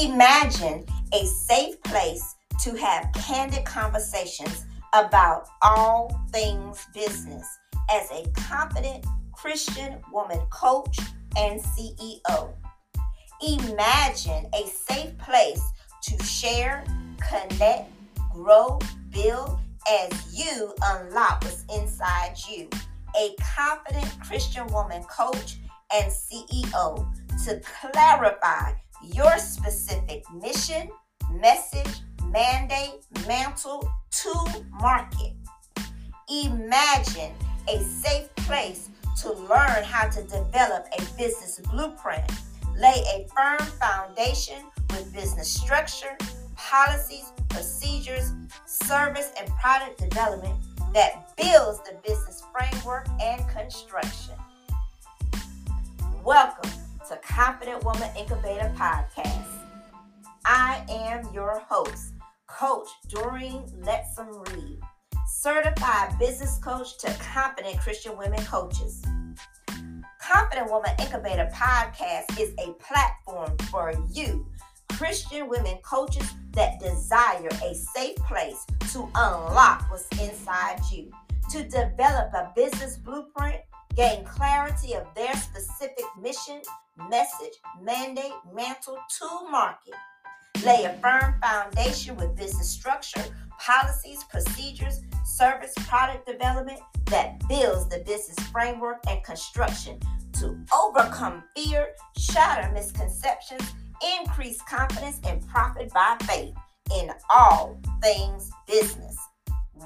Imagine a safe place to have candid conversations about all things business as a confident Christian woman coach and CEO. Imagine a safe place to share, connect, grow, build as you unlock what's inside you. A confident Christian woman coach and CEO to clarify your specific mission, message, mandate, mantle to market. Imagine a safe place to learn how to develop a business blueprint, lay a firm foundation with business structure, policies, procedures, service, and product development that builds the business framework and construction. Welcome to Confident Woman Incubator Podcast. I am your host, Coach Doreen Lettsome Reid, certified business coach to confident Christian women coaches. Confident Woman Incubator Podcast is a platform for you, Christian women coaches that desire a safe place to unlock what's inside you, to develop a business blueprint, gain clarity of their specific mission, message, mandate, mantle to market, lay a firm foundation with business structure, policies, procedures, service, product development that builds the business framework and construction to overcome fear, shatter misconceptions, increase confidence, and profit by faith in all things business.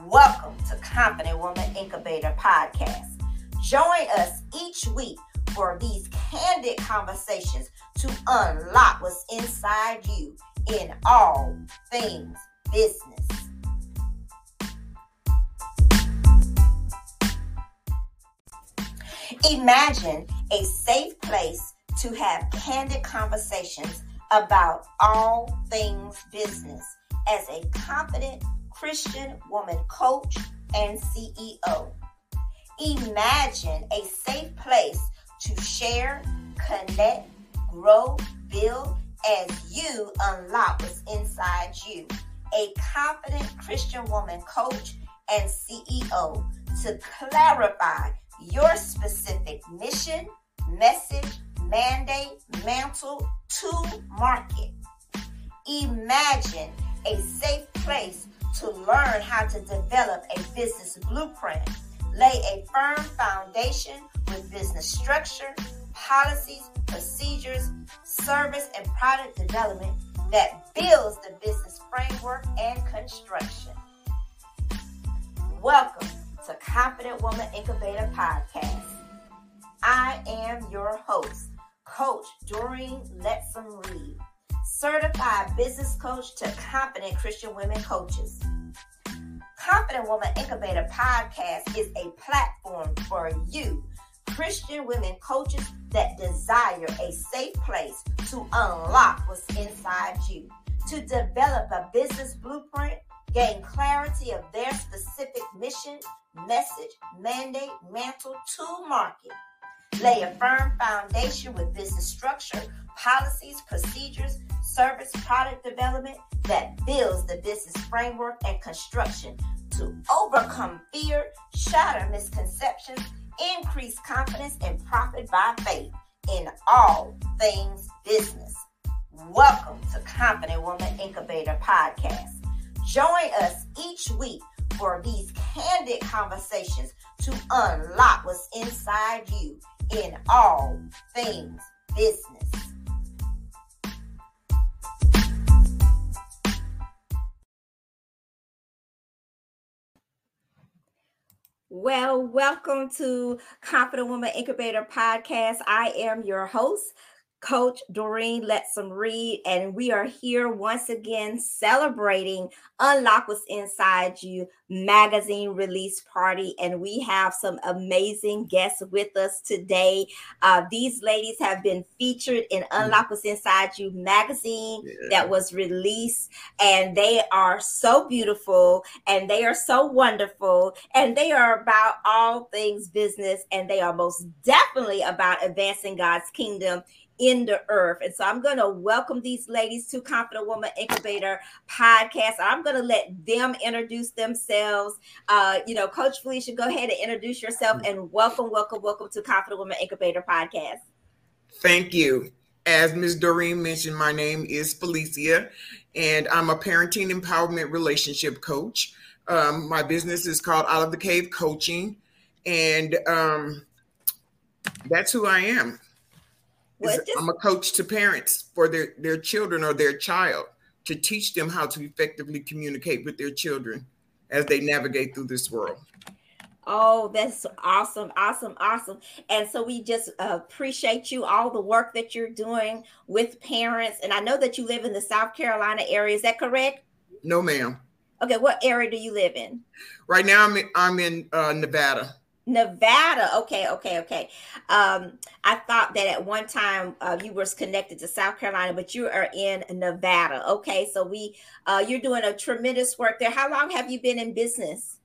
Welcome to Confident Woman Incubator Podcast. Join us each week for these candid conversations to unlock what's inside you in all things business. Imagine a safe place to have candid conversations about all things business as a confident Christian woman coach and CEO. Imagine a safe place to share, connect, grow, build as you unlock what's inside you. A confident Christian woman coach and CEO to clarify your specific mission, message, mandate, mantle to market. Imagine a safe place to learn how to develop a business blueprint, lay a firm foundation with business structure, policies, procedures, service, and product development that builds the business framework and construction. Welcome to Confident Woman Incubator Podcast. I am your host, Coach Doreen Lettsome Reid, certified business coach to confident Christian women coaches. Confident Woman Incubator Podcast is a platform for you, Christian women coaches that desire a safe place to unlock what's inside you, to develop a business blueprint, gain clarity of their specific mission, message, mandate, mantle to market, lay a firm foundation with business structure, policies, procedures, service, product development that builds the business framework and construction to overcome fear, shatter misconceptions, increase confidence, and profit by faith in all things business. Welcome to Confident Woman Incubator Podcast. Join us each week for these candid conversations to unlock what's inside you in all things business. Well, welcome to Confident Woman Incubator Podcast. I am your host, Coach Doreen Lettsome Reid, and we are here once again celebrating Unlock What's Inside You magazine release party, and we have some amazing guests with us today. These ladies have been featured in Unlock What's Inside You magazine that was released, and they are so beautiful, and they are so wonderful, and they are about all things business, and they are most definitely about advancing God's kingdom in the earth. And so I'm going to welcome these ladies to Confident Woman Incubator podcast. I'm going to let them introduce themselves. Coach Felicia, go ahead and introduce yourself, and welcome to Confident Woman Incubator podcast. Thank you. As Ms. Doreen mentioned, my name is Felicia, and I'm a parenting empowerment relationship coach. My business is called Out of the Cave Coaching, and that's who I am. I'm a coach to parents for their children or their child, to teach them how to effectively communicate with their children as they navigate through this world. Oh, that's awesome. Awesome. Awesome. And so we just appreciate you, all the work that you're doing with parents. And I know that you live in the South Carolina area. Is that correct? No, ma'am. Okay. What area do you live in? Right now, I'm in Nevada. Nevada. Okay. I thought that at one time you were connected to South Carolina, but you are in Nevada. Okay, so you're doing a tremendous work there. How long have you been in business?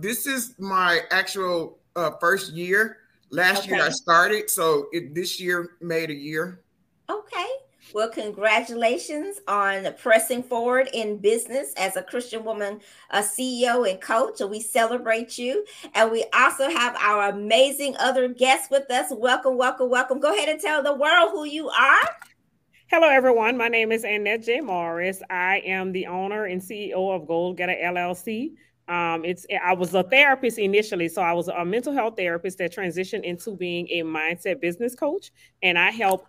This is my actual first year. Last year I started, so this year made a year. Okay. Well, congratulations on pressing forward in business as a Christian woman, a CEO and coach. We celebrate you. And we also have our amazing other guests with us. Welcome, welcome, welcome. Go ahead and tell the world who you are. Hello, everyone. My name is Annette J. Morris. I am the owner and CEO of Goalgetter LLC. I was a therapist initially, so I was a mental health therapist that transitioned into being a mindset business coach, and I help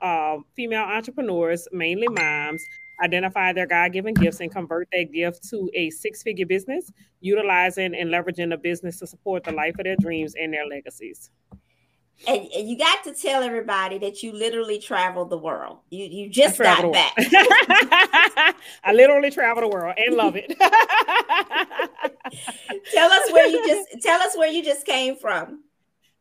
female entrepreneurs, mainly moms, identify their God-given gifts and convert that gift to a six-figure business, utilizing and leveraging a business to support the life of their dreams and their legacies. And you got to tell everybody that you literally traveled the world. You just got back. I literally travel the world and love it. Tell us where you just came from.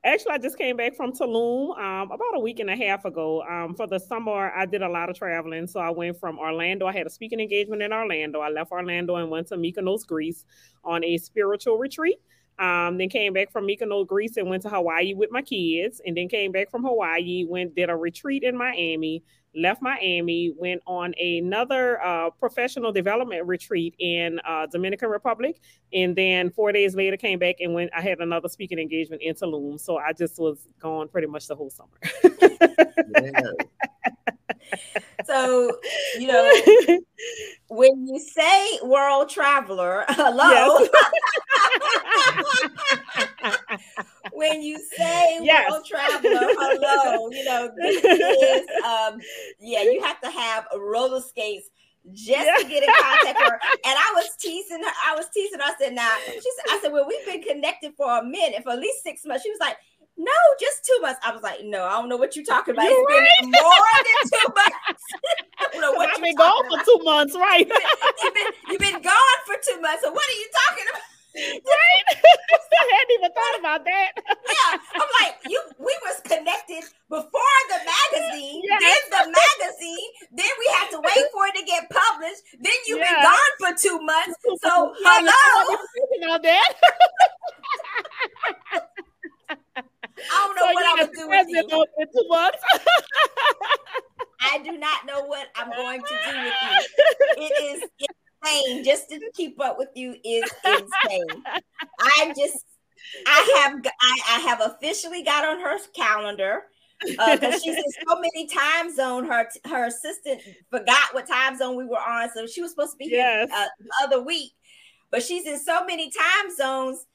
Actually, I just came back from Tulum about a week and a half ago. For the summer, I did a lot of traveling. So I went from Orlando. I had a speaking engagement in Orlando. I left Orlando and went to Mykonos, Greece on a spiritual retreat. Then came back from Mykonos, Greece, and went to Hawaii with my kids. And then came back from Hawaii, did a retreat in Miami, left Miami, went on another professional development retreat in Dominican Republic. And then 4 days later came back and I had another speaking engagement in Tulum. So I just was gone pretty much the whole summer. So, when you say world traveler, hello. Yes. When you say world traveler, hello, this is, you have to have roller skates just to get in contact with her. And I was teasing her. I said, nah, well, we've been connected for a minute, for at least 6 months. She was like, no, just 2 months. I was like, no, I don't know what you're talking about. It's been more than 2 months. I don't know what you're talking about. I've been gone for 2 months, right? You've been gone for 2 months. So what are you talking about? Right? I hadn't even thought about that. Yeah. I'm like, we was connected before the magazine, then the magazine, then we had to wait for it to get published. Then you've been gone for 2 months. So hello. You know that. I don't know what I would do with you. In 2 months. I do not know what I'm going to do with you. It is insane. Just to keep up with you is insane. I have officially got on her calendar because she's in so many time zones. Her assistant forgot what time zone we were on, so she was supposed to be here the other week, but she's in so many time zones.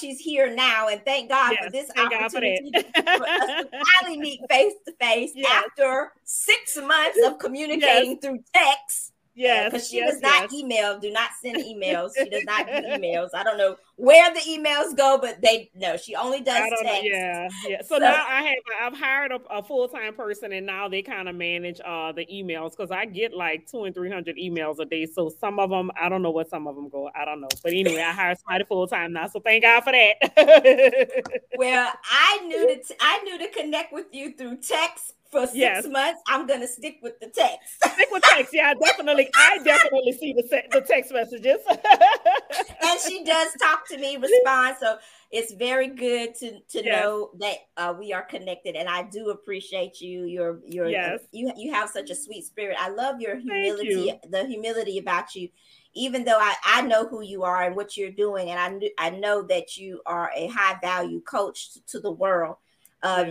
She's here now, and thank God for this opportunity for us to finally meet face to face after 6 months of communicating through text. Yes, because she does not email. Do not send emails. She does not do emails. I don't know where the emails go, but they no. She only does text. Yeah. So now I've hired a full-time person, and now they kind of manage the emails, because I get like 200 and 300 emails a day. So some of them, I don't know what some of them go. I don't know. But anyway, I hired somebody full-time now. So thank God for that. Well, I knew to connect with you through text. For six months, I'm going to stick with the text. Stick with text. Yeah, I definitely see the text messages. And she does talk to me, respond. So it's very good to know that we are connected. And I do appreciate you. You have such a sweet spirit. I love your humility, the humility about you. Even though I know who you are and what you're doing. And I know that you are a high value coach to the world.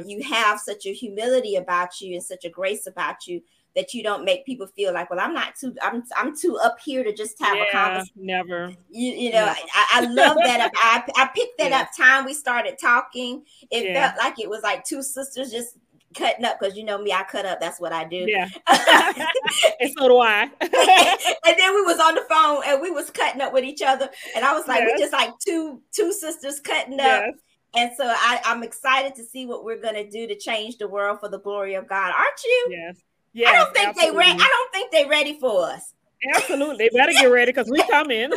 You have such a humility about you and such a grace about you that you don't make people feel like, well, I'm too up here to just have a conversation. Never. You know, I love that. I picked that up time we started talking. It felt like it was like two sisters just cutting up, because you know me, I cut up. That's what I do. Yeah. And so do I. And then we was on the phone and we was cutting up with each other. And I was like, we just like two sisters cutting up. And so I'm excited to see what we're going to do to change the world for the glory of God. Aren't you? Yes. Yes, I don't think they're ready for us. Absolutely. They better get ready, because we come in.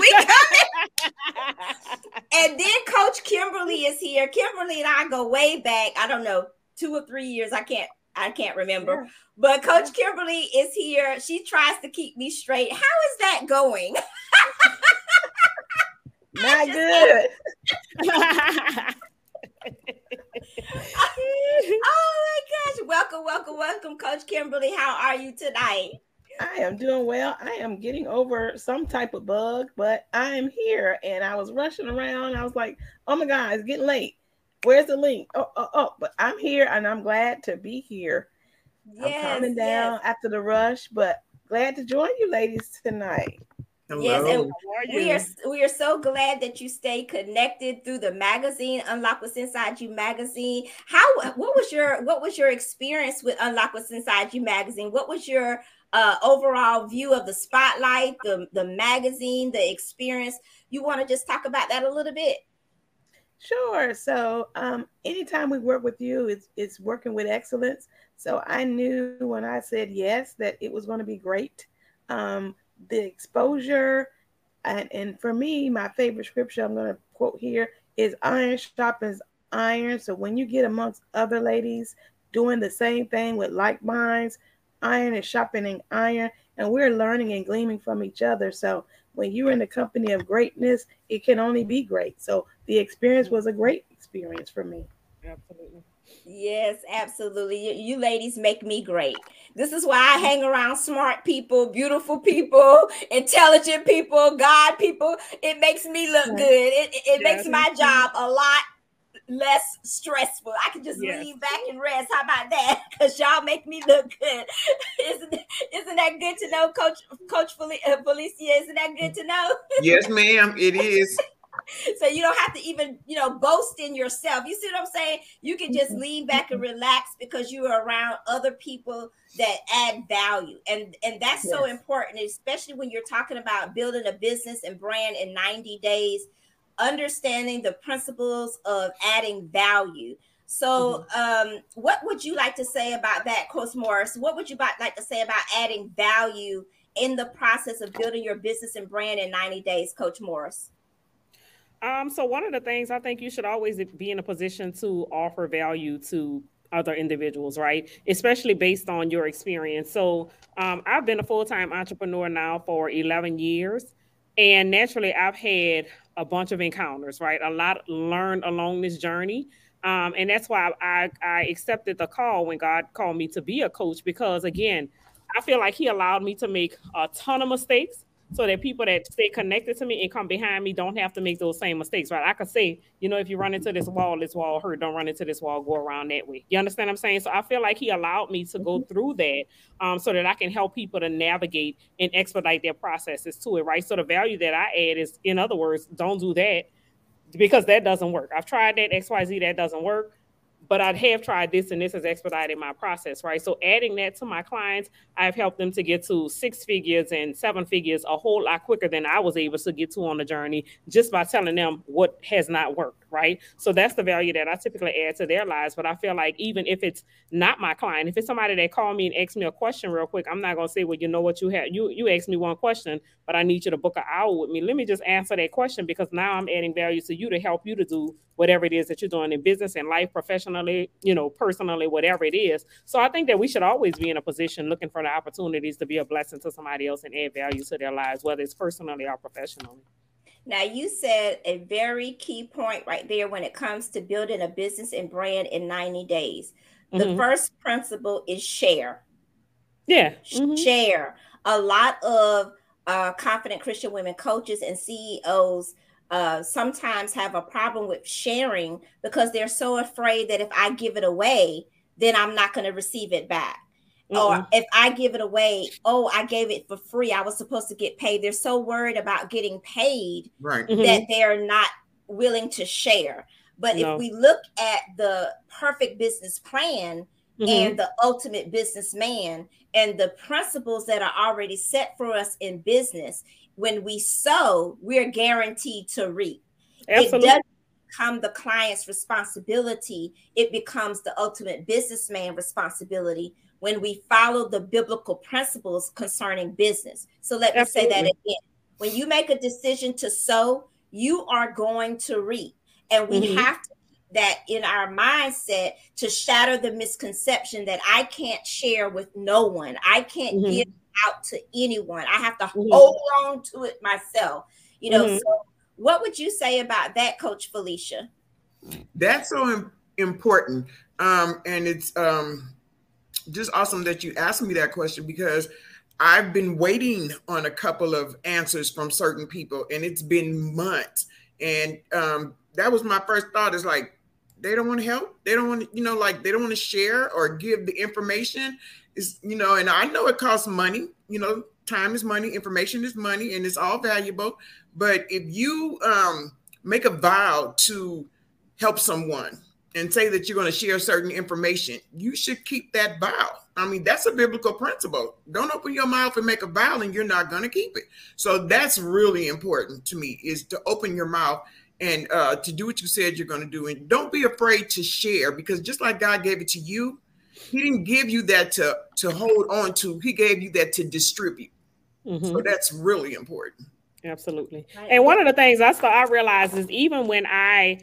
And then Coach Kimberly is here. Kimberly and I go way back. I don't know, 2 or 3 years. I can't remember. Yeah. But Coach Kimberly is here. She tries to keep me straight. How is that going? Not good. Oh my gosh. Welcome, Coach Kimberly. How are you tonight? I am doing well. I am getting over some type of bug, but I am here, and I was rushing around. I was like, oh my God, it's getting late. Where's the link? Oh, but I'm here, and I'm glad to be here. Yes, I'm calming down after the rush, but glad to join you ladies tonight. Hello. Yes, and we are so glad that you stay connected through the magazine, Unlock What's Inside You magazine. What was your experience with Unlock What's Inside You magazine? What was your overall view of the spotlight, the magazine, the experience? You want to just talk about that a little bit? Sure. So anytime we work with you, it's working with excellence. So I knew when I said yes that it was going to be great. The exposure, and for me, my favorite scripture I'm going to quote here is iron sharpens iron. So when you get amongst other ladies doing the same thing with like minds, iron is sharpening iron, and we're learning and gleaming from each other. So when you're in the company of greatness, it can only be great. So the experience was a great experience for me. Absolutely. Yes, absolutely. You ladies make me great. This is why I hang around smart people, beautiful people, intelligent people, God people. It makes me look good. It makes my job a lot less stressful. I can just lean back and rest. How about that? Because y'all make me look good. Isn't that good to know, Coach Felicia? Isn't that good to know? Yes, ma'am. It is. So you don't have to even, boast in yourself. You see what I'm saying? You can just lean back and relax because you are around other people that add value. And that's so important, especially when you're talking about building a business and brand in 90 days, understanding the principles of adding value. So what would you like to say about that, Coach Morris? What would you like to say about adding value in the process of building your business and brand in 90 days, Coach Morris? So one of the things, I think you should always be in a position to offer value to other individuals, right? Especially based on your experience. So I've been a full-time entrepreneur now for 11 years. And naturally, I've had a bunch of encounters, right? A lot learned along this journey. And that's why I accepted the call when God called me to be a coach, because, again, I feel like he allowed me to make a ton of mistakes, so that people that stay connected to me and come behind me don't have to make those same mistakes, right? I could say, if you run into this wall hurt, don't run into this wall, go around that way. You understand what I'm saying? So I feel like he allowed me to go through that so that I can help people to navigate and expedite their processes to it, right? So the value that I add is, in other words, don't do that because that doesn't work. I've tried that, XYZ, that doesn't work. but I have tried this and this has expedited my process, right? So adding that to my clients, I've helped them to get to 6 figures and 7 figures a whole lot quicker than I was able to get to on the journey just by telling them what has not worked, right? So that's the value that I typically add to their lives. But I feel like even if it's not my client, if it's somebody that called me and asked me a question real quick, I'm not going to say, well, you know what, you have, you asked me one question, but I need you to book an hour with me. Let me just answer that question, because now I'm adding value to you to help you to do whatever it is that you're doing in business and life, professionally, you know, personally, whatever it is. So I think that we should always be in a position looking for the opportunities to be a blessing to somebody else and add value to their lives, whether it's personally or professionally. Now, you said a very key point right there when it comes to building a business and brand in 90 days. The first principle is share. Yeah. Share. A lot of confident Christian women coaches and CEOs sometimes have a problem with sharing because they're so afraid that if I give it away, then I'm not going to receive it back. Or if I give it away, oh, I gave it for free, I was supposed to get paid. They're so worried about getting paid that they're not willing to share. But if we look at the perfect business plan and the ultimate businessman and the principles that are already set for us in business, when we sow, we're guaranteed to reap. Absolutely. It doesn't become the client's responsibility. It becomes the ultimate businessman's responsibility when we follow the biblical principles concerning business. So let me say that again. When you make a decision to sow, you are going to reap. And we have to keep that in our mindset to shatter the misconception that I can't share with no one. I can't give out to anyone. I have to hold on to it myself. You know, so what would you say about that, Coach Felicia? That's so important. And it's just awesome that you asked me that question, because I've been waiting on a couple of answers from certain people, and it's been months. And that was my first thought, is like, they don't want to help. They don't want to, you know, like they don't want to share or give the information. Is, you know, and I know it costs money, you know, time is money, information is money, and it's all valuable. But if you make a vow to help someone and say that you're going to share certain information, you should keep that vow. I mean, that's a biblical principle. Don't open your mouth and make a vow and you're not going to keep it. So that's really important to me, is to open your mouth and to do what you said you're going to do. And don't be afraid to share, because just like God gave it to you, he didn't give you that to hold on to. He gave you that to distribute. So that's really important. Absolutely. And one of the things I realized is even when I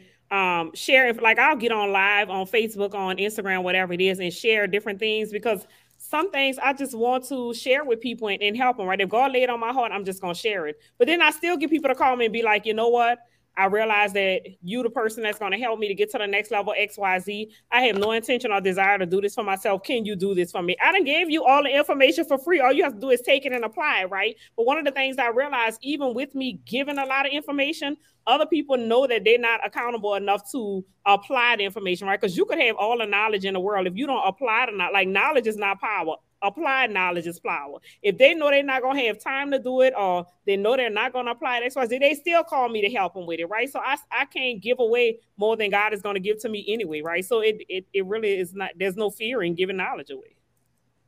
share, like I'll get on live on Facebook, on Instagram, whatever it is, and share different things, because some things I just want to share with people and help them, right? If God laid it on my heart, I'm just going to share it. But then I still get people to call me and be like, you know what? I realize that you, the person that's going to help me to get to the next level, X, Y, Z. I have no intention or desire to do this for myself. Can you do this for me? I done gave you all the information for free. All you have to do is take it and apply it, right? But one of the things I realized, even with me giving a lot of information, other people know that they're not accountable enough to apply the information, right? Because you could have all the knowledge in the world. If you don't apply it or not, like knowledge is not power. Applied knowledge is power. If they know they're not going to have time to do it, or they know they're not going to apply it, XYZ, they still call me to help them with it, right? So I can't give away more than God is going to give to me anyway, right? So it really is not, there's no fear in giving knowledge away.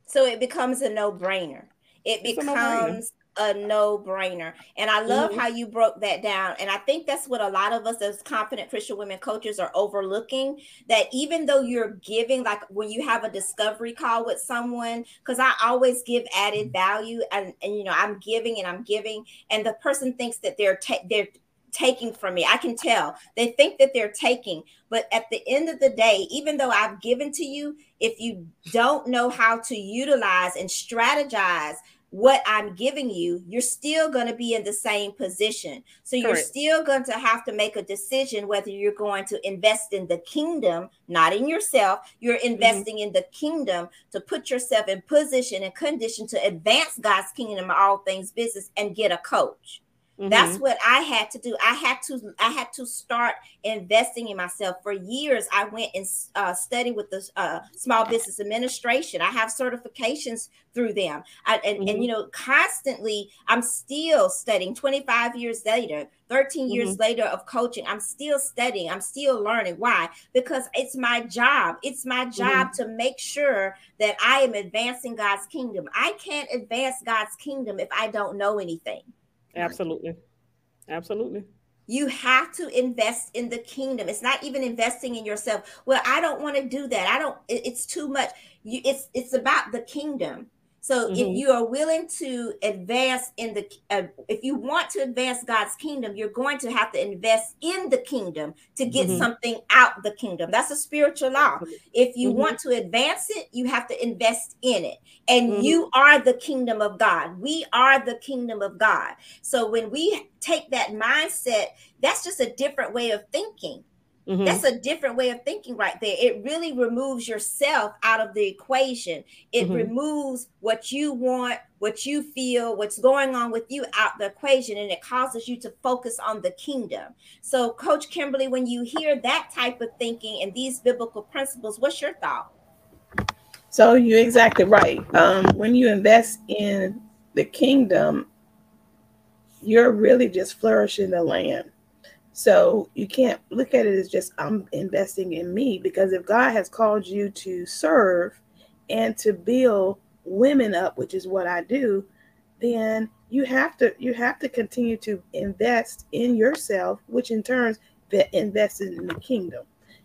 So it becomes a no-brainer. And I love how you broke that down. And I think that's what a lot of us as confident Christian women coaches are overlooking, that even though you're giving, like when you have a discovery call with someone, because I always give added value and you know, I'm giving and the person thinks that they're taking from me. I can tell they think that they're taking, but at the end of the day, even though I've given to you, if you don't know how to utilize and strategize what I'm giving you, you're still going to be in the same position. So you're still going to have to make a decision whether you're going to invest in the kingdom, not in yourself. You're investing in the kingdom to put yourself in position and condition to advance God's kingdom in all things business and get a coach. Mm-hmm. That's what I had to do. I had to start investing in myself. For years, I went and studied with the Small Business Administration. I have certifications through them. And you know, constantly, I'm still studying 25 years later, 13 years later of coaching. I'm still studying. I'm still learning. Why? Because it's my job. It's my job to make sure that I am advancing God's kingdom. I can't advance God's kingdom if I don't know anything. Absolutely. Absolutely. You have to invest in the kingdom. It's not even investing in yourself. Well, I don't want to do that. It's too much. It's about the kingdom. So if you are willing to advance in the, if you want to advance God's kingdom, you're going to have to invest in the kingdom to get something out the kingdom. That's a spiritual law. If you want to advance it, you have to invest in it. And you are the kingdom of God. We are the kingdom of God. So when we take that mindset, that's just a different way of thinking. Mm-hmm. That's a different way of thinking right there. It really removes yourself out of the equation. It removes what you want, what you feel, what's going on with you out the equation, and it causes you to focus on the kingdom. So, Coach Kimberly, when you hear that type of thinking and these biblical principles, what's your thought? So you're exactly right. When you invest in the kingdom, you're really just flourishing the land. So you can't look at it as just I'm investing in me, because if God has called you to serve and to build women up, which is what I do, then you have to continue to invest in yourself, which in turn invests in the kingdom.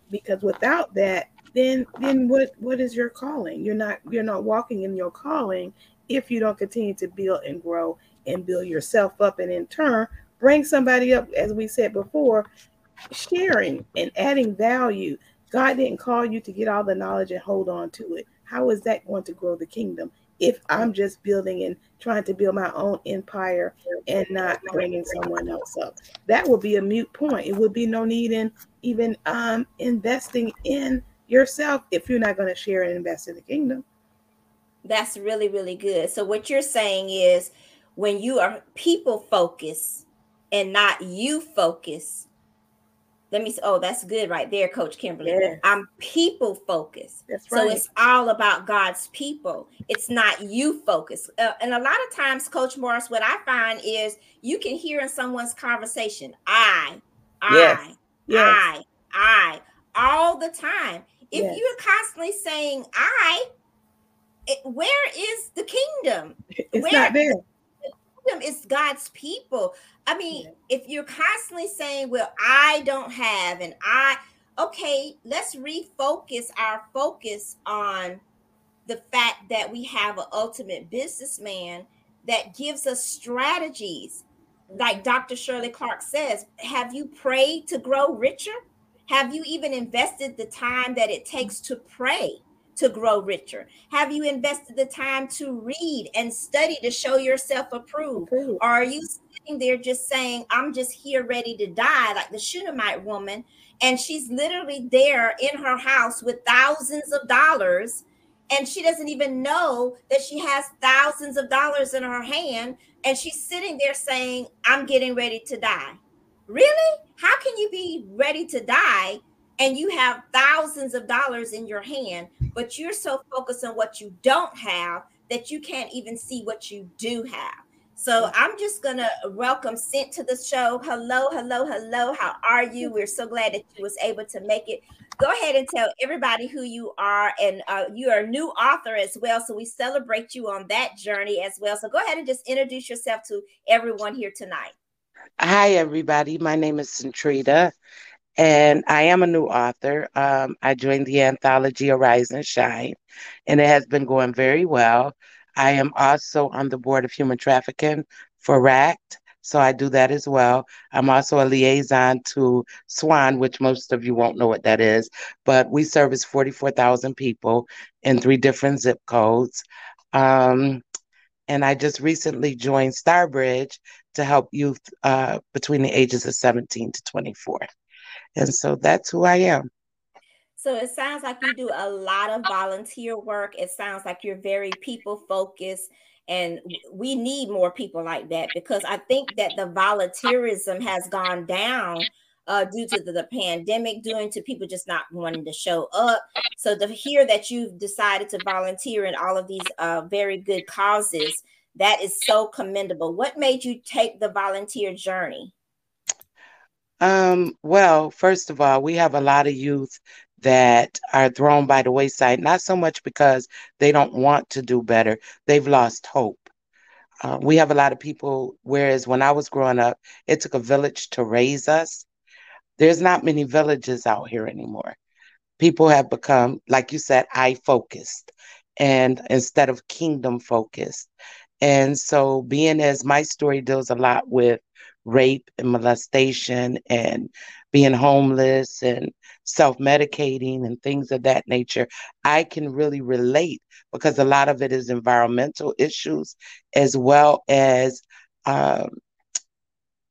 Because without that, then what is your calling? You're not walking in your calling if you don't continue to build and grow and build yourself up, and in turn bring somebody up, as we said before, sharing and adding value. God didn't call you to get all the knowledge and hold on to it. How is that going to grow the kingdom if I'm just building and trying to build my own empire and not bringing someone else up? That would be a moot point. It would be no need in even investing in yourself if you're not going to share and invest in the kingdom. That's really, really good. So what you're saying is when you are people-focused, and not you focus. Let me say, oh, that's good right there, Coach Kimberly. Yes. I'm people focused. That's right. So it's all about God's people. It's not you focused. And a lot of times, Coach Morris, what I find is you can hear in someone's conversation, I, all the time. If you're constantly saying where is the kingdom? It's not there. It's God's people. I mean, if you're constantly saying, well, I don't have, and okay, let's refocus our focus on the fact that we have an ultimate businessman that gives us strategies. Like Dr. Shirley Clark says, have you prayed to grow richer? Have you even invested the time that it takes to pray to grow richer? Have you invested the time to read and study to show yourself approved? Or are you sitting there just saying, I'm just here ready to die, like the Shunammite woman, and she's literally there in her house with thousands of dollars, and she doesn't even know that she has thousands of dollars in her hand, and she's sitting there saying, I'm getting ready to die? Really? How can you be ready to die and you have thousands of dollars in your hand, but you're so focused on what you don't have that you can't even see what you do have? So I'm just going to welcome Syntt to the show. Hello, hello, hello. How are you? We're so glad that you was able to make it. Go ahead and tell everybody who you are. And you are a new author as well, so we celebrate you on that journey as well. So go ahead and just introduce yourself to everyone here tonight. Hi, everybody. My name is Syntrita, and I am a new author. I joined the anthology Arise and Shine, and it has been going very well. I am also on the board of human trafficking for RACT, so I do that as well. I'm also a liaison to SWAN, which most of you won't know what that is, but we service 44,000 people in 3 different zip codes. And I just recently joined Starbridge to help youth between the ages of 17 to 24. And so that's who I am. So it sounds like you do a lot of volunteer work. It sounds like you're very people focused. And we need more people like that, because I think that the volunteerism has gone down due to the pandemic, due to people just not wanting to show up. So to hear that you've decided to volunteer in all of these very good causes, that is so commendable. What made you take the volunteer journey? Well, first of all, we have a lot of youth that are thrown by the wayside, not so much because they don't want to do better. They've lost hope. We have a lot of people, whereas when I was growing up, it took a village to raise us. There's not many villages out here anymore. People have become, like you said, I-focused, and instead of kingdom-focused. And so being as my story deals a lot with rape and molestation and being homeless and self-medicating and things of that nature, I can really relate, because a lot of it is environmental issues as well as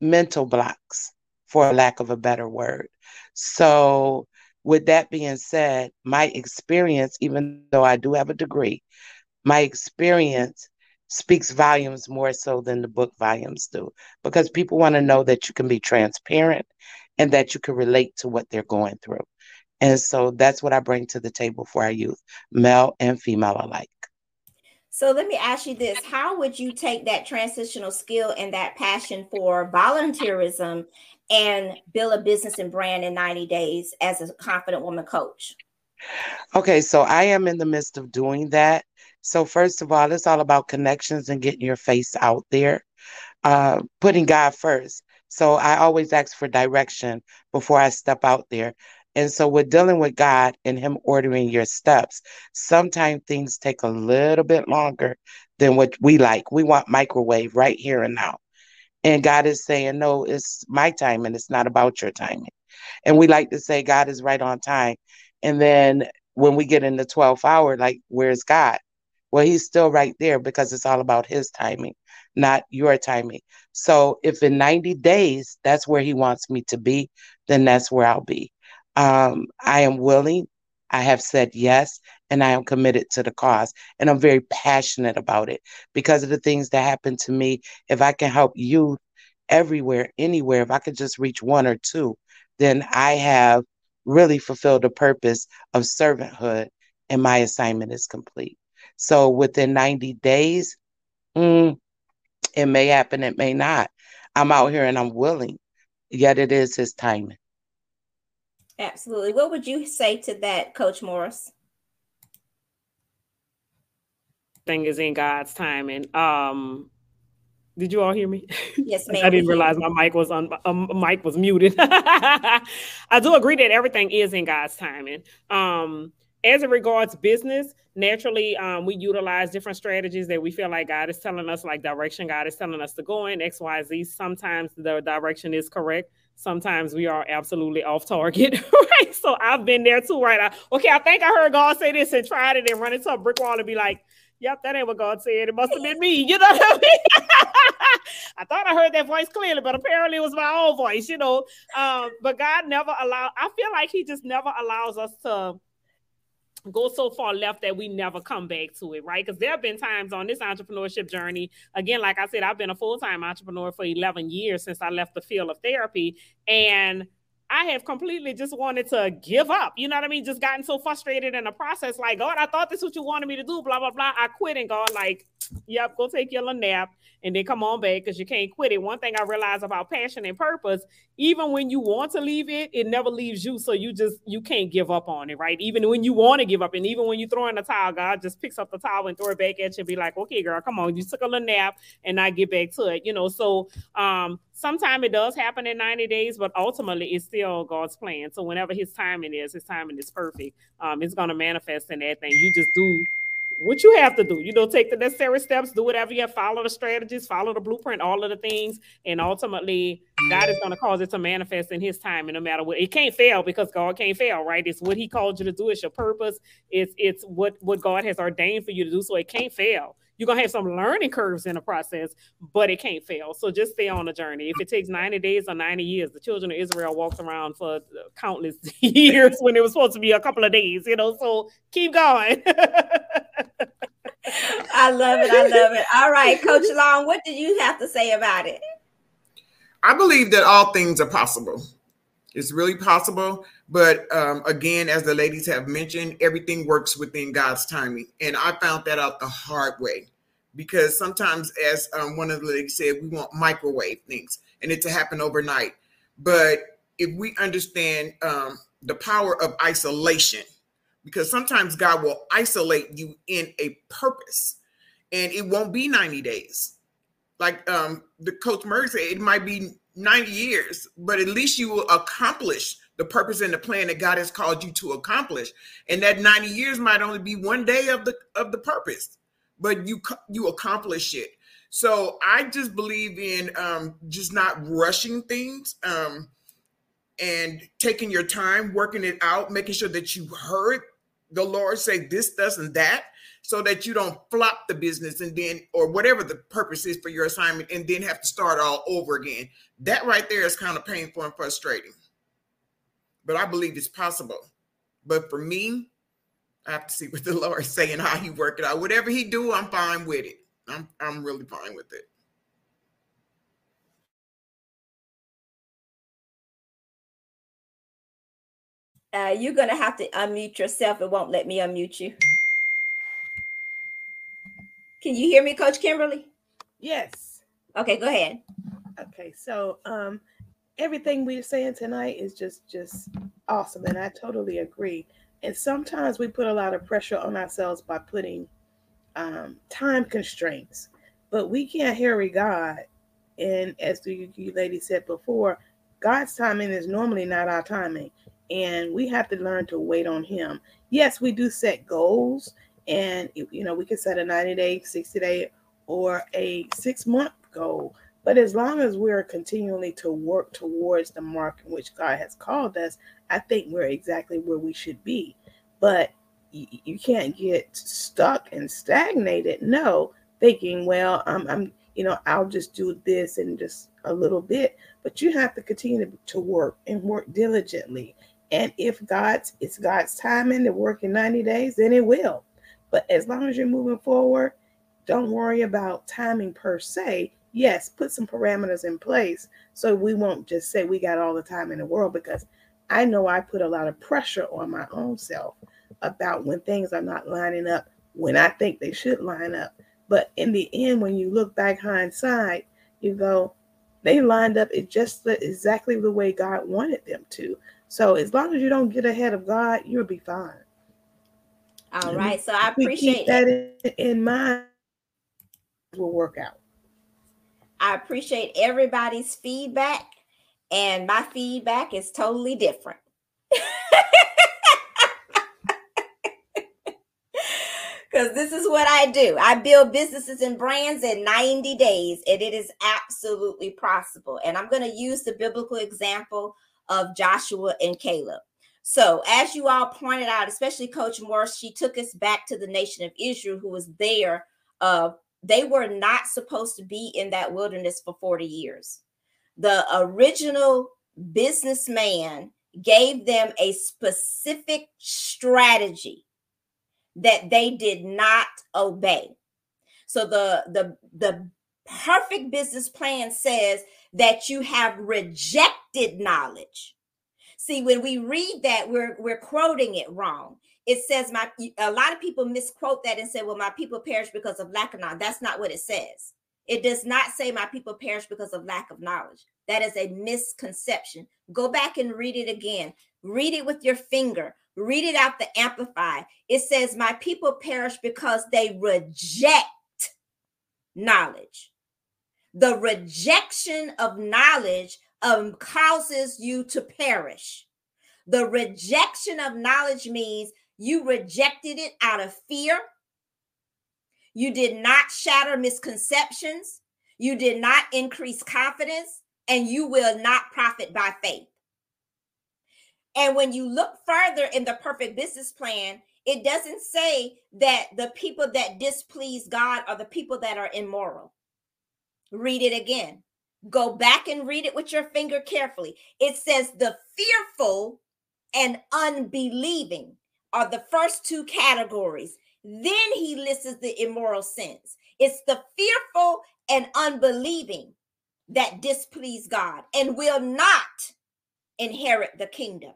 mental blocks, for lack of a better word. So with that being said, my experience, even though I do have a degree, my experience speaks volumes more so than the book volumes do, because people want to know that you can be transparent and that you can relate to what they're going through. And so that's what I bring to the table for our youth, male and female alike. So let me ask you this. How would you take that transitional skill and that passion for volunteerism and build a business and brand in 90 days as a Confident Woman coach? Okay, so I am in the midst of doing that. So first of all, it's all about connections and getting your face out there, putting God first. So I always ask for direction before I step out there. And so we're dealing with God and him ordering your steps. Sometimes things take a little bit longer than what we like. We want microwave right here and now. And God is saying, no, it's my time and it's not about your timing. And we like to say God is right on time. And then when we get in the 12th hour, like, where's God? Well, he's still right there, because it's all about his timing, not your timing. So if in 90 days, that's where he wants me to be, then that's where I'll be. I am willing. I have said yes, and I am committed to the cause, and I'm very passionate about it because of the things that happened to me. If I can help youth everywhere, anywhere, if I could just reach one or two, then I have really fulfilled the purpose of servanthood, and my assignment is complete. So within 90 days, it may happen, it may not. I'm out here and I'm willing, yet it is his timing. Absolutely. What would you say to that, Coach Morris? Thing is in God's timing. Did you all hear me? Yes, ma'am. I didn't realize my mic was on. Mic was muted. I do agree that everything is in God's timing. As it regards business, naturally, we utilize different strategies that we feel like God is telling us, like direction God is telling us to go in, X, Y, Z. Sometimes the direction is correct. Sometimes we are absolutely off target, right? So I've been there too, right? I think I heard God say this and tried it and run into a brick wall and be like, yep, that ain't what God said. It must have been me. You know what I mean? I thought I heard that voice clearly, but apparently it was my own voice, you know. But God never allowed, I feel like he just never allows us to go so far left that we never come back to it, right? Because there have been times on this entrepreneurship journey, again, like I said, I've been a full-time entrepreneur for 11 years since I left the field of therapy, and I have completely just wanted to give up. You know what I mean? Just gotten so frustrated in the process, like, God, I thought this is what you wanted me to do, blah, blah, blah. I quit, and God, like, yep, go take your little nap and then come on back, because you can't quit it. One thing I realized about passion and purpose, even when you want to leave it, it never leaves you. So you can't give up on it, right? Even when you want to give up, and even when you throw in the towel, God just picks up the towel and throw it back at you and be like, okay, girl, come on. You took a little nap and I get back to it, you know? So, sometimes it does happen in 90 days, but ultimately it's still God's plan. So whenever his timing is perfect. It's going to manifest in that thing. You just do what you have to do, you know, take the necessary steps, do whatever you have, follow the strategies, follow the blueprint, all of the things. And ultimately God is going to cause it to manifest in his time. And no matter what, it can't fail, because God can't fail, right? It's what he called you to do. It's your purpose. It's what God has ordained for you to do. So it can't fail. You're going to have some learning curves in the process, but it can't fail. So just stay on the journey. If it takes 90 days or 90 years, the children of Israel walked around for countless years when it was supposed to be a couple of days, you know, so keep going. I love it. I love it. All right, Coach Long, what do you have to say about it? I believe that all things are possible. It's really possible. But again, as the ladies have mentioned, everything works within God's timing. And I found that out the hard way, because sometimes, as one of the ladies said, we want microwave things and it to happen overnight. But if we understand the power of isolation, because sometimes God will isolate you in a purpose, and it won't be 90 days. Like the Coach Murray said, it might be 90 years, but at least you will accomplish the purpose and the plan that God has called you to accomplish. And that 90 years might only be one day of the purpose, but you accomplish it. So I just believe in just not rushing things, and taking your time, working it out, making sure that you heard the Lord say this, this, and that, so that you don't flop the business and then, or whatever the purpose is for your assignment, and then have to start all over again. That right there is kind of painful and frustrating. But I believe it's possible. But for me, I have to see what the Lord's saying, how he work it out. Whatever he do, I'm fine with it. I'm really fine with it. You're going to have to unmute yourself. It won't let me unmute you. Can you hear me, Coach Kimberly? Yes. Okay, go ahead. Okay, so everything we're saying tonight is just awesome, and I totally agree. And sometimes we put a lot of pressure on ourselves by putting time constraints, but we can't hurry God. And as you lady said before, God's timing is normally not our timing. And we have to learn to wait on him. Yes, we do set goals, and we can set a 90-day, 60-day, or a 6-month goal. But as long as we're continually to work towards the mark in which God has called us, I think we're exactly where we should be. But you can't get stuck and stagnated. No, thinking, well, I'll just do this and just a little bit. But you have to continue to work and work diligently. And if it's God's timing to work in 90 days, then it will. But as long as you're moving forward, don't worry about timing per se. Yes, put some parameters in place so we won't just say we got all the time in the world, because I know I put a lot of pressure on my own self about when things are not lining up when I think they should line up. But in the end, when you look back hindsight, you go, they lined up exactly the way God wanted them to. So as long as you don't get ahead of God, you'll be fine. All right. So I appreciate that in mind. Will work out. I appreciate everybody's feedback, and my feedback is totally different. Because this is what I do. I build businesses and brands in 90 days, and it is absolutely possible. And I'm going to use the biblical example of Joshua and Caleb. So as you all pointed out, especially Coach Morris, she took us back to the nation of Israel, who was there. They were not supposed to be in that wilderness for 40 years. The original businessman gave them a specific strategy that they did not obey. So the perfect business plan says that you have rejected knowledge. See, when we read that, we're quoting it wrong. It says a lot of people misquote that and say, well, my people perish because of lack of knowledge. That's not what it says. It does not say my people perish because of lack of knowledge. That is a misconception. Go back and read it again. Read it with your finger. Read it out the Amplified. It says my people perish because they reject knowledge. The rejection of knowledge causes you to perish. The rejection of knowledge means you rejected it out of fear. You did not shatter misconceptions. You did not increase confidence, and you will not profit by faith. And when you look further in the perfect business plan, it doesn't say that the people that displease God are the people that are immoral. Read it again. Go back and read it with your finger carefully. It says the fearful and unbelieving are the first two categories. Then he lists the immoral sins. It's the fearful and unbelieving that displease God and will not inherit the kingdom.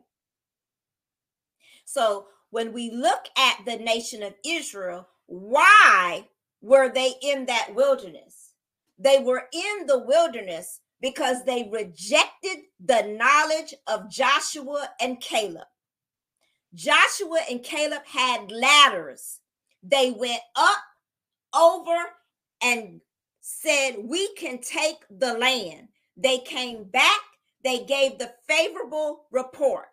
So when we look at the nation of Israel, why were they in that wilderness? They were in the wilderness because they rejected the knowledge of Joshua and Caleb. Joshua and Caleb had ladders. They went up, over, and said, we can take the land. They came back. They gave the favorable report.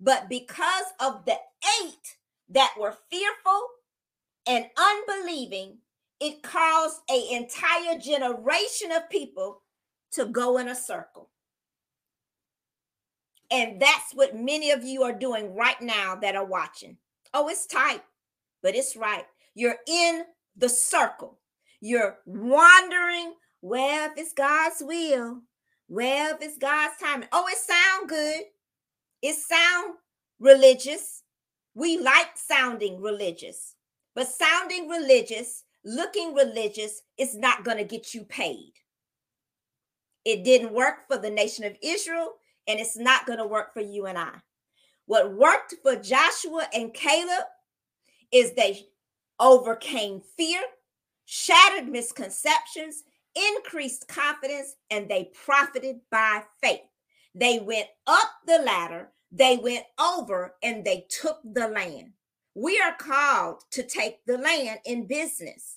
But because of the 8 that were fearful and unbelieving, it caused an entire generation of people to go in a circle. And that's what many of you are doing right now that are watching. Oh, it's tight, but it's right. You're in the circle. You're wandering, well, if it's God's will, well, if it's God's timing. Oh, it sounds good. It sounds religious. We like sounding religious. But sounding religious, looking religious, is not going to get you paid. It didn't work for the nation of Israel, and it's not going to work for you and I. What worked for Joshua and Caleb is they overcame fear, shattered misconceptions, increased confidence, and they profited by faith. They went up the ladder, they went over, and they took the land. We are called to take the land in business,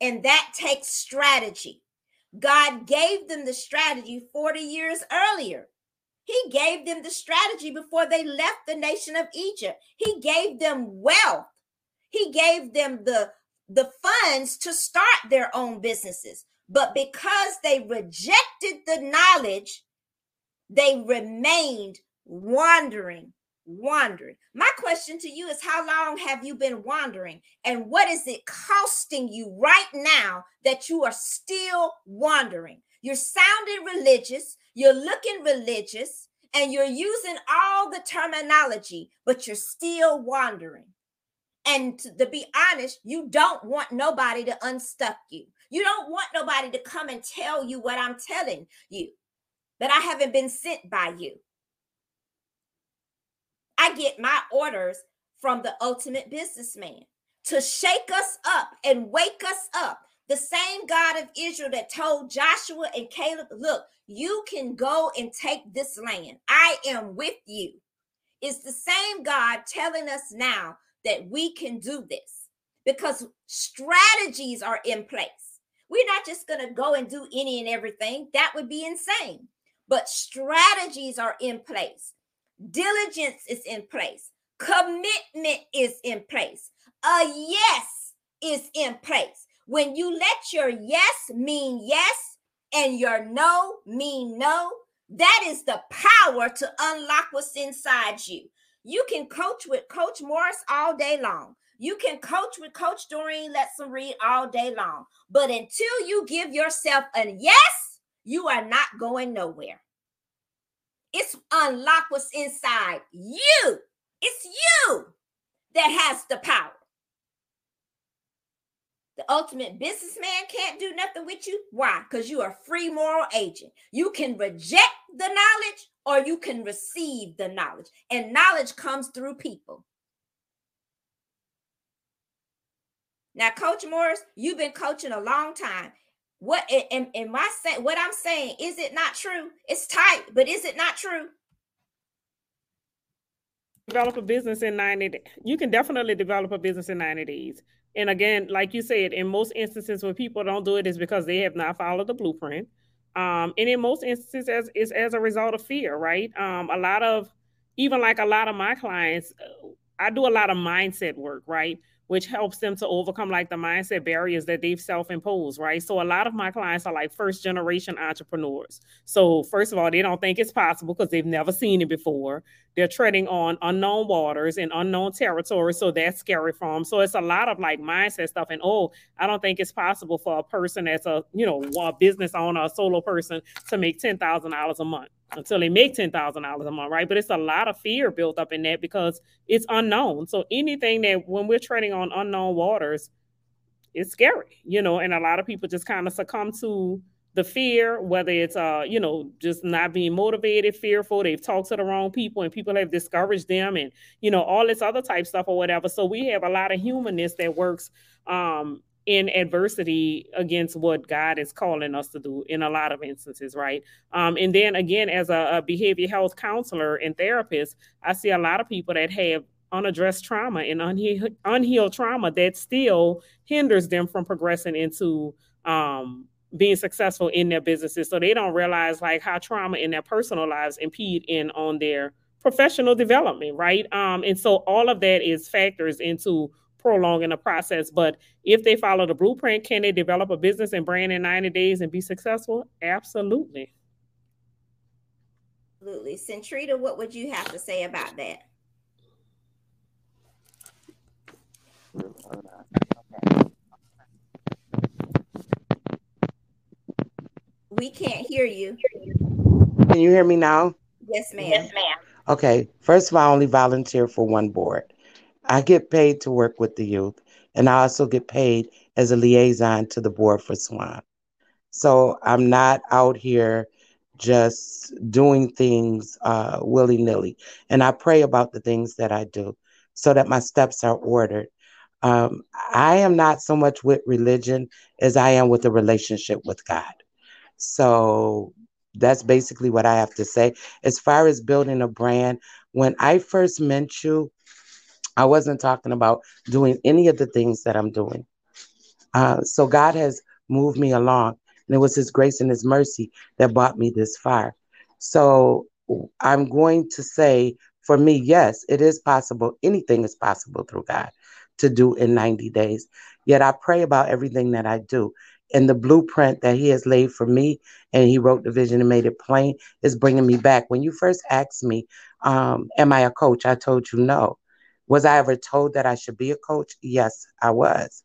and that takes strategy. God gave them the strategy 40 years earlier. He gave them the strategy before they left the nation of Egypt. He gave them wealth. He gave them the funds to start their own businesses. But because they rejected the knowledge, they remained wandering. My question to you is, how long have you been wandering? And what is it costing you right now that you are still wandering? You're sounding religious, you're looking religious, and you're using all the terminology, but you're still wandering. And to be honest, you don't want nobody to unstuck you. You don't want nobody to come and tell you what I'm telling you, that I haven't been sent by you. I get my orders from the ultimate businessman to shake us up and wake us up. The same God of Israel that told Joshua and Caleb, look, you can go and take this land. I am with you. It's the same God telling us now that we can do this because strategies are in place. We're not just going to go and do any and everything. That would be insane. But strategies are in place. Diligence is in place. Commitment is in place. A yes is in place. When you let your yes mean yes and your no mean no, that is the power to unlock what's inside you. You can coach with Coach Morris all day long. You can coach with Coach Doreen Lettsome Reid all day long. But until you give yourself a yes, you are not going nowhere. It's unlock what's inside you. It's you that has the power. The ultimate businessman can't do nothing with you. Why? Because you are a free moral agent. You can reject the knowledge or you can receive the knowledge. And knowledge comes through people. Now, Coach Morris, you've been coaching a long time. What am I saying? What I'm saying, is it not true? It's tight, but is it not true? Develop a business in 90 days. You can definitely develop a business in 90 days. And again, like you said, in most instances when people don't do it is because they have not followed the blueprint. And in most instances, it's as a result of fear, right? A lot of my clients, I do a lot of mindset work, right? Which helps them to overcome like the mindset barriers that they've self-imposed, right? So a lot of my clients are like first generation entrepreneurs. So first of all, they don't think it's possible because they've never seen it before. They're treading on unknown waters and unknown territory. So that's scary for them. So it's a lot of like mindset stuff. And oh, I don't think it's possible for a person that's a business owner, a solo person to make $10,000 a month. until they make $10,000 a month, right? But it's a lot of fear built up in that because it's unknown. So anything that when we're treading on unknown waters, it's scary, you know, and a lot of people just kind of succumb to the fear, whether it's, you know, just not being motivated, fearful, they've talked to the wrong people and people have discouraged them and, you know, all this other type stuff or whatever. So we have a lot of humanness that works in adversity against what God is calling us to do in a lot of instances, right? And then again, as a behavioral health counselor and therapist, I see a lot of people that have unaddressed trauma and unhealed trauma that still hinders them from progressing into being successful in their businesses. So they don't realize like how trauma in their personal lives impede in on their professional development, right? And so all of that is factors into prolonging the process. But if they follow the blueprint, can they develop a business and brand in 90 days and be successful? Absolutely. Absolutely. Centrita, what would you have to say about that? We can't hear you. Can you hear me now? Yes, ma'am. Yes, ma'am. Okay. First of all, I only volunteer for one board. I get paid to work with the youth, and I also get paid as a liaison to the board for SWAN. So I'm not out here just doing things willy-nilly. And I pray about the things that I do so that my steps are ordered. I am not so much with religion as I am with a relationship with God. So that's basically what I have to say. As far as building a brand, when I first met you, I wasn't talking about doing any of the things that I'm doing. So God has moved me along, and it was His grace and His mercy that brought me this far. So I'm going to say, for me, yes, it is possible. Anything is possible through God to do in 90 days. Yet I pray about everything that I do. And the blueprint that He has laid for me, and He wrote the vision and made it plain, is bringing me back. When you first asked me, am I a coach? I told you no. Was I ever told that I should be a coach? Yes, I was.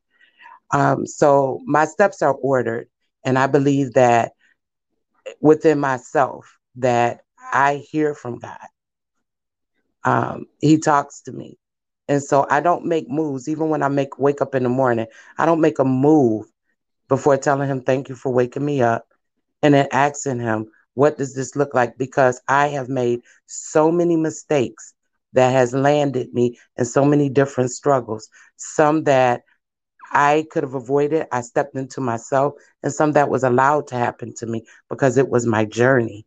So my steps are ordered, and I believe that within myself that I hear from God. He talks to me. And so I don't make moves. Even when I wake up in the morning, I don't make a move before telling Him, thank you for waking me up, and then asking Him, what does this look like? Because I have made so many mistakes that has landed me in so many different struggles. Some that I could have avoided, I stepped into myself, and some that was allowed to happen to me because it was my journey.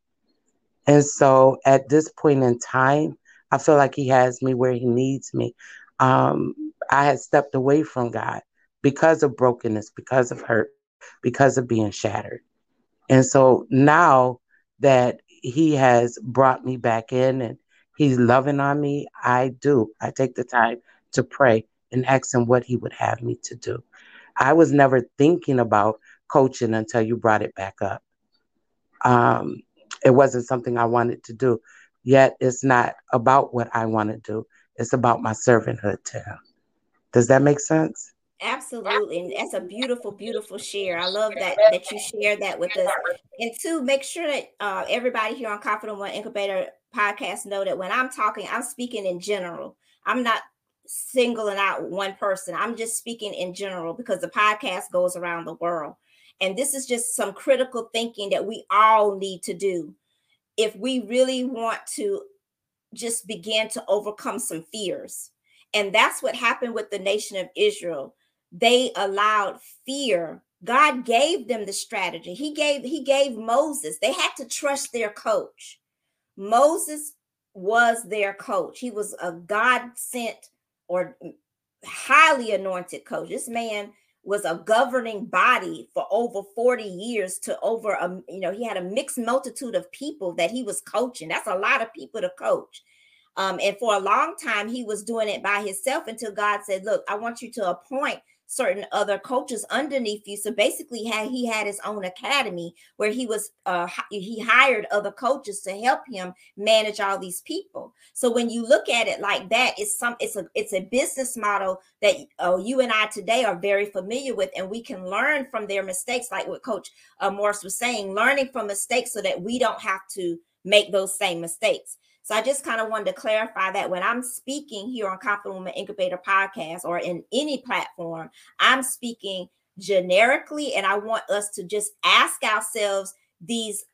And so at this point in time, I feel like He has me where He needs me. I had stepped away from God because of brokenness, because of hurt, because of being shattered. And so now that He has brought me back in and He's loving on me, I take the time to pray and ask Him what He would have me to do. I was never thinking about coaching until you brought it back up. It wasn't something I wanted to do, yet it's not about what I want to do. It's about my servanthood to Him. Does that make sense? Absolutely. And that's a beautiful, beautiful share. I love that you share that with us. And two, make sure that everybody here on Confident Woman Incubator podcast know that when I'm talking, I'm speaking in general. I'm not singling out one person. I'm just speaking in general because the podcast goes around the world. And this is just some critical thinking that we all need to do if we really want to just begin to overcome some fears. And that's what happened with the nation of Israel. They allowed fear. God gave them the strategy. He gave Moses. They had to trust their coach. Moses was their coach. He was a God-sent or highly anointed coach. This man was a governing body for over 40 years to over, he had a mixed multitude of people that he was coaching. That's a lot of people to coach. And for a long time, he was doing it by himself until God said, look, I want you to appoint certain other coaches underneath you. So basically he had his own academy where he was, he hired other coaches to help him manage all these people. So when you look at it like that, it's a business model that you and I today are very familiar with, and we can learn from their mistakes, like what Coach Morris was saying, learning from mistakes so that we don't have to make those same mistakes. So I just kind of wanted to clarify that when I'm speaking here on Confident Woman Incubator podcast or in any platform, I'm speaking generically, and I want us to just ask ourselves these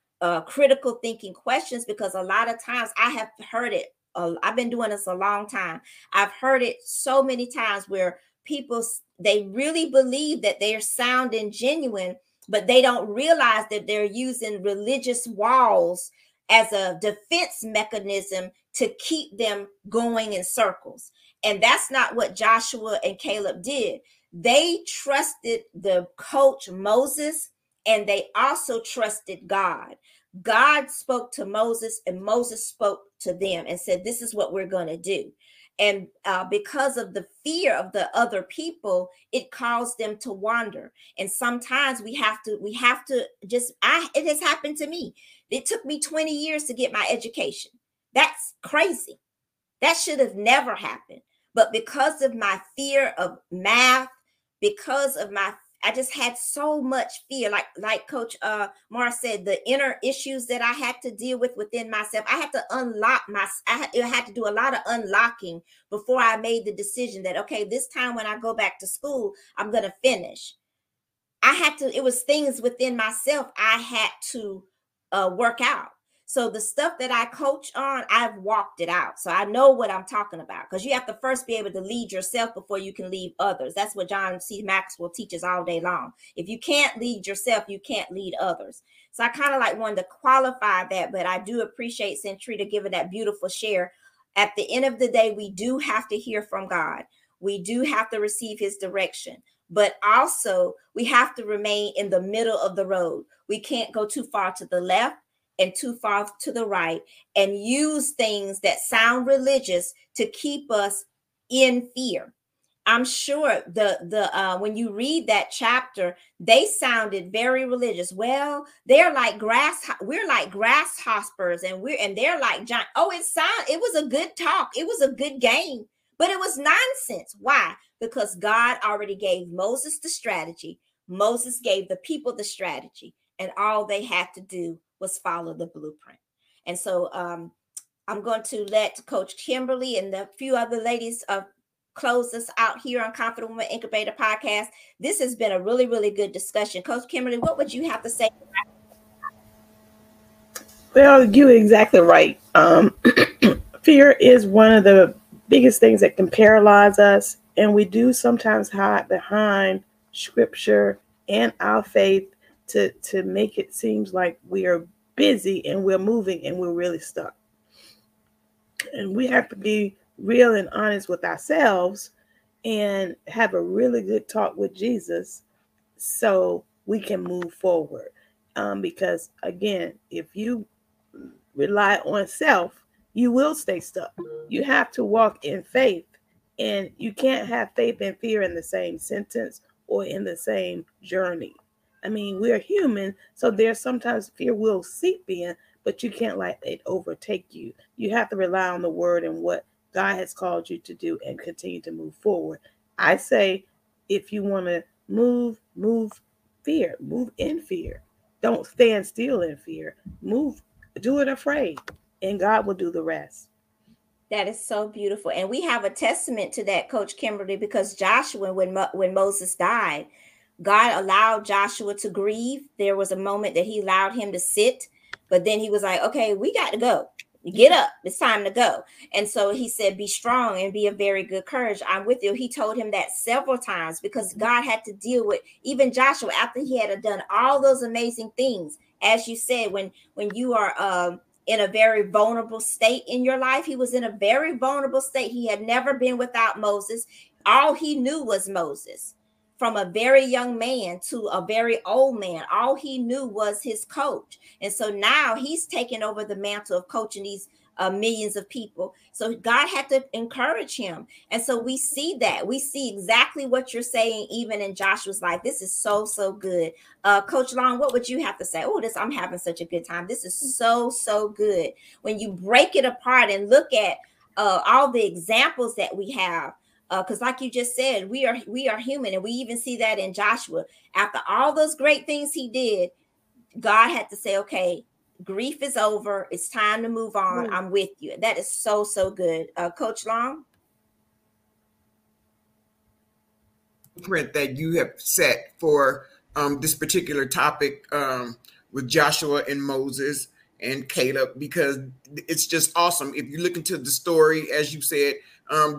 critical thinking questions, because a lot of times I have heard it. I've been doing this a long time. I've heard it so many times where people, they really believe that they're sound and genuine, but they don't realize that they're using religious walls as a defense mechanism to keep them going in circles. And that's not what Joshua and Caleb did. They trusted the coach Moses, and they also trusted God. God spoke to Moses, and Moses spoke to them and said, this is what we're going to do. And because of the fear of the other people, it caused them to wander. And sometimes we have to just, it has happened to me. It took me 20 years to get my education. That's crazy. That should have never happened. But because of my fear of math, I just had so much fear. Like Coach Morris said, the inner issues that I had to deal with within myself, I had to unlock I had to do a lot of unlocking before I made the decision that, okay, this time when I go back to school, I'm going to finish. It was things within myself I had to work out. So the stuff that I coach on, I've walked it out. So I know what I'm talking about, because you have to first be able to lead yourself before you can lead others. That's what John C. Maxwell teaches all day long. If you can't lead yourself, you can't lead others. So I kind of like wanted to qualify that, but I do appreciate Centrita giving that beautiful share. At the end of the day, we do have to hear from God. We do have to receive his direction. But also, we have to remain in the middle of the road. We can't go too far to the left and too far to the right, and use things that sound religious to keep us in fear. I'm sure the when you read that chapter, they sounded very religious. Well, they're like we're like grasshoppers, and they're like giant. Oh, it was a good talk. It was a good game, but it was nonsense. Why? Because God already gave Moses the strategy. Moses gave the people the strategy, and all they had to do was follow the blueprint. And so I'm going to let Coach Kimberly and a few other ladies close us out here on Confident Woman Incubator Podcast. This has been a really, really good discussion. Coach Kimberly, what would you have to say? Well, you're exactly right. Fear is one of the biggest things that can paralyze us. And we do sometimes hide behind scripture and our faith to make it seems like we are busy and we're moving and we're really stuck. And we have to be real and honest with ourselves and have a really good talk with Jesus so we can move forward. Because again, if you rely on self, you will stay stuck. You have to walk in faith, and you can't have faith and fear in the same sentence or in the same journey. I mean, we're human, so there's sometimes fear will seep in, but you can't let it overtake you. You have to rely on the word and what God has called you to do and continue to move forward. I say, if you want to move move in fear. Don't stand still in fear. Move, do it afraid, and God will do the rest. That is so beautiful. And we have a testament to that, Coach Kimberly, because Joshua, when Moses died, God allowed Joshua to grieve. There was a moment that he allowed him to sit, but then he was like, okay, we got to go. Get up. It's time to go. And so he said, be strong and be of very good courage. I'm with you. He told him that several times, because God had to deal with even Joshua after he had done all those amazing things. As you said, when you are in a very vulnerable state in your life, he was in a very vulnerable state. He had never been without Moses. All he knew was Moses. From a very young man to a very old man, all he knew was his coach. And so now he's taking over the mantle of coaching these millions of people. So God had to encourage him. And so we see that. We see exactly what you're saying, even in Joshua's life. This is so, so good. Coach Long, what would you have to say? Oh, I'm having such a good time. This is so, so good. When you break it apart and look at all the examples that we have, because like you just said, we are human, and we even see that in Joshua. After all those great things he did, God had to say, okay, Grief is over. It's time to move on. Mm. I'm with you. That is so, so good. Coach Long? Print that you have set for this particular topic with Joshua and Moses and Caleb, because it's just awesome. If you look into the story, as you said,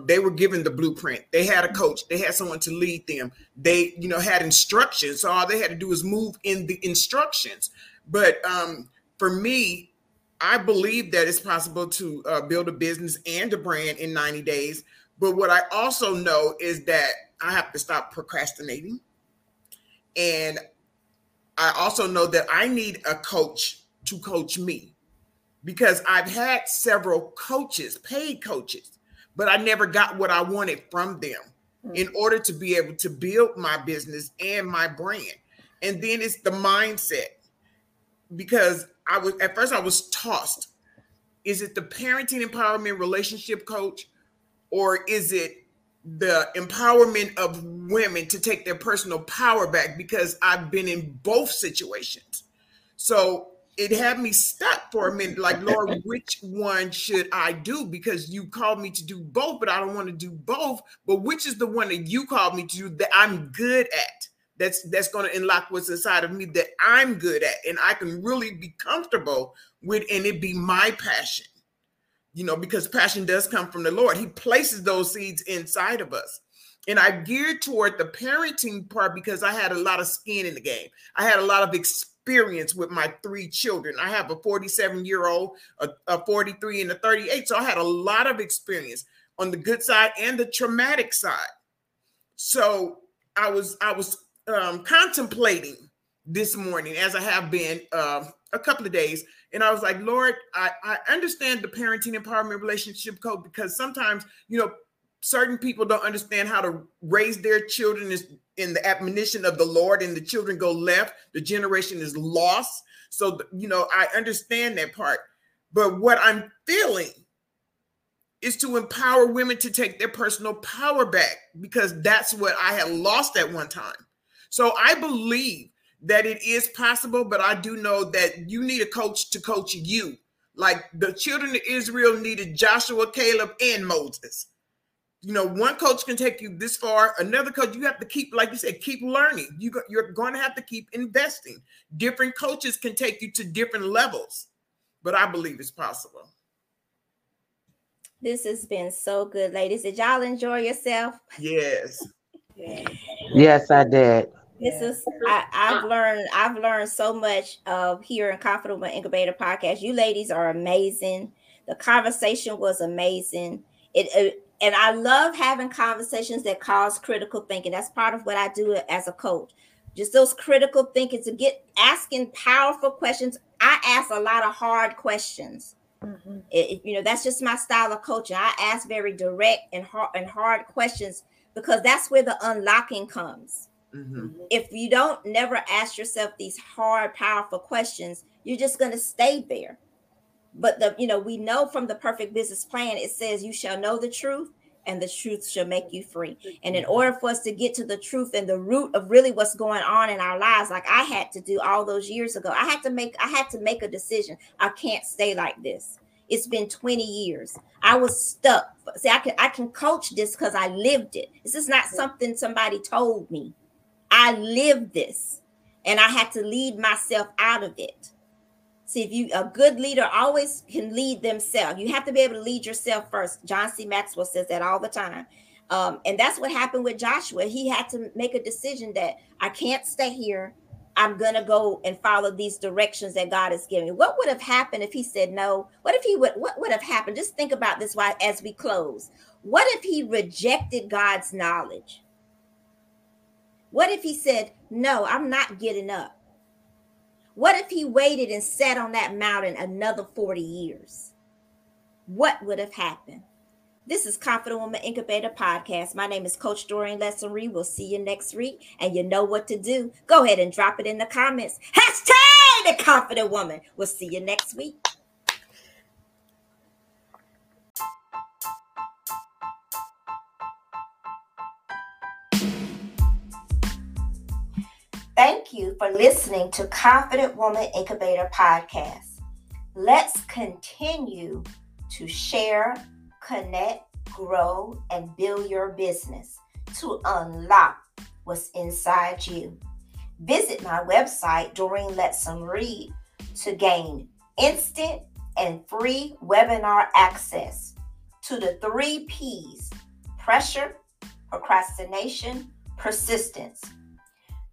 they were given the blueprint. They had a coach. They had someone to lead them. They, you know, had instructions. So all they had to do was move in the instructions. But for me, I believe that it's possible to build a business and a brand in 90 days. But what I also know is that I have to stop procrastinating. And I also know that I need a coach to coach me, because I've had several coaches, paid coaches, but I never got what I wanted from them in order to be able to build my business and my brand. And then it's the mindset, because at first I was tossed. Is it the parenting empowerment relationship coach, or is it the empowerment of women to take their personal power back? Because I've been in both situations. So it had me stuck for a minute, like, Lord, which one should I do? Because you called me to do both, but I don't want to do both. But which is the one that you called me to do that I'm good at? That's going to unlock what's inside of me that I'm good at, and I can really be comfortable with, and it be my passion. You know, because passion does come from the Lord. He places those seeds inside of us. And I geared toward the parenting part because I had a lot of skin in the game. I had a lot of experience with my three children. I have a 47-year-old, a 43, and a 38. So I had a lot of experience on the good side and the traumatic side. So I was contemplating this morning, as I have been a couple of days, and I was like, Lord, I understand the parenting empowerment relationship code, because sometimes, you know, certain people don't understand how to raise their children in the admonition of the Lord, and the children go left. The generation is lost. So, you know, I understand that part. But what I'm feeling is to empower women to take their personal power back, because that's what I had lost at one time. So I believe that it is possible, but I do know that you need a coach to coach you. Like the children of Israel needed Joshua, Caleb, and Moses. You know, one coach can take you this far. Another coach, you have to keep, like you said, keep learning. You're going to have to keep investing. Different coaches can take you to different levels, but I believe it's possible. This has been so good, ladies. Did y'all enjoy yourself? Yes. Yes, I did. This is, I've learned so much here in Confident Woman Incubator podcast. You ladies are amazing. The conversation was amazing. And I love having conversations that cause critical thinking. That's part of what I do as a coach. Just those critical thinking, to get asking powerful questions. I ask a lot of hard questions. Mm-hmm. You know, that's just my style of coaching. I ask very direct and hard questions, because that's where the unlocking comes. Mm-hmm. If you don't never ask yourself these hard, powerful questions, you're just going to stay there. But we know from the Perfect Business Plan, it says you shall know the truth and the truth shall make you free. And in order for us to get to the truth and the root of really what's going on in our lives, like I had to do all those years ago, I had to make a decision. I can't stay like this. It's been 20 years. I was stuck. See, I can coach this because I lived it. This is not something somebody told me. I lived this, and I had to lead myself out of it. See, a good leader always can lead themselves. You have to be able to lead yourself first. John C. Maxwell says that all the time. And that's what happened with Joshua. He had to make a decision that I can't stay here. I'm going to go and follow these directions that God has given me. What would have happened if he said no? What would have happened? Just think about this while as we close. What if he rejected God's knowledge? What if he said, no, I'm not getting up? What if he waited and sat on that mountain another 40 years? What would have happened? This is Confident Woman Incubator Podcast. My name is Coach Doreen Lettsome Reid. We'll see you next week. And you know what to do. Go ahead and drop it in the comments. # the Confident Woman. We'll see you next week. Thank you for listening to Confident Woman Incubator Podcast. Let's continue to share, connect, grow, and build your business to unlock what's inside you. Visit my website, Doreen Lettsome Reid, to gain instant and free webinar access to the 3 P's, pressure, procrastination, persistence.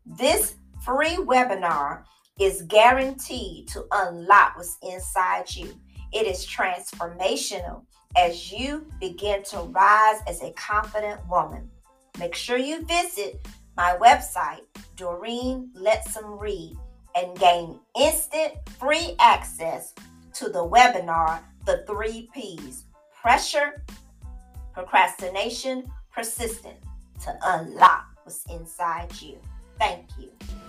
This free webinar is guaranteed to unlock what's inside you. It is transformational as you begin to rise as a confident woman. Make sure you visit my website, Doreen Lettsome Reid, and gain instant free access to the webinar, The 3 P's, Pressure, Procrastination, Persistence, to unlock what's inside you. Thank you.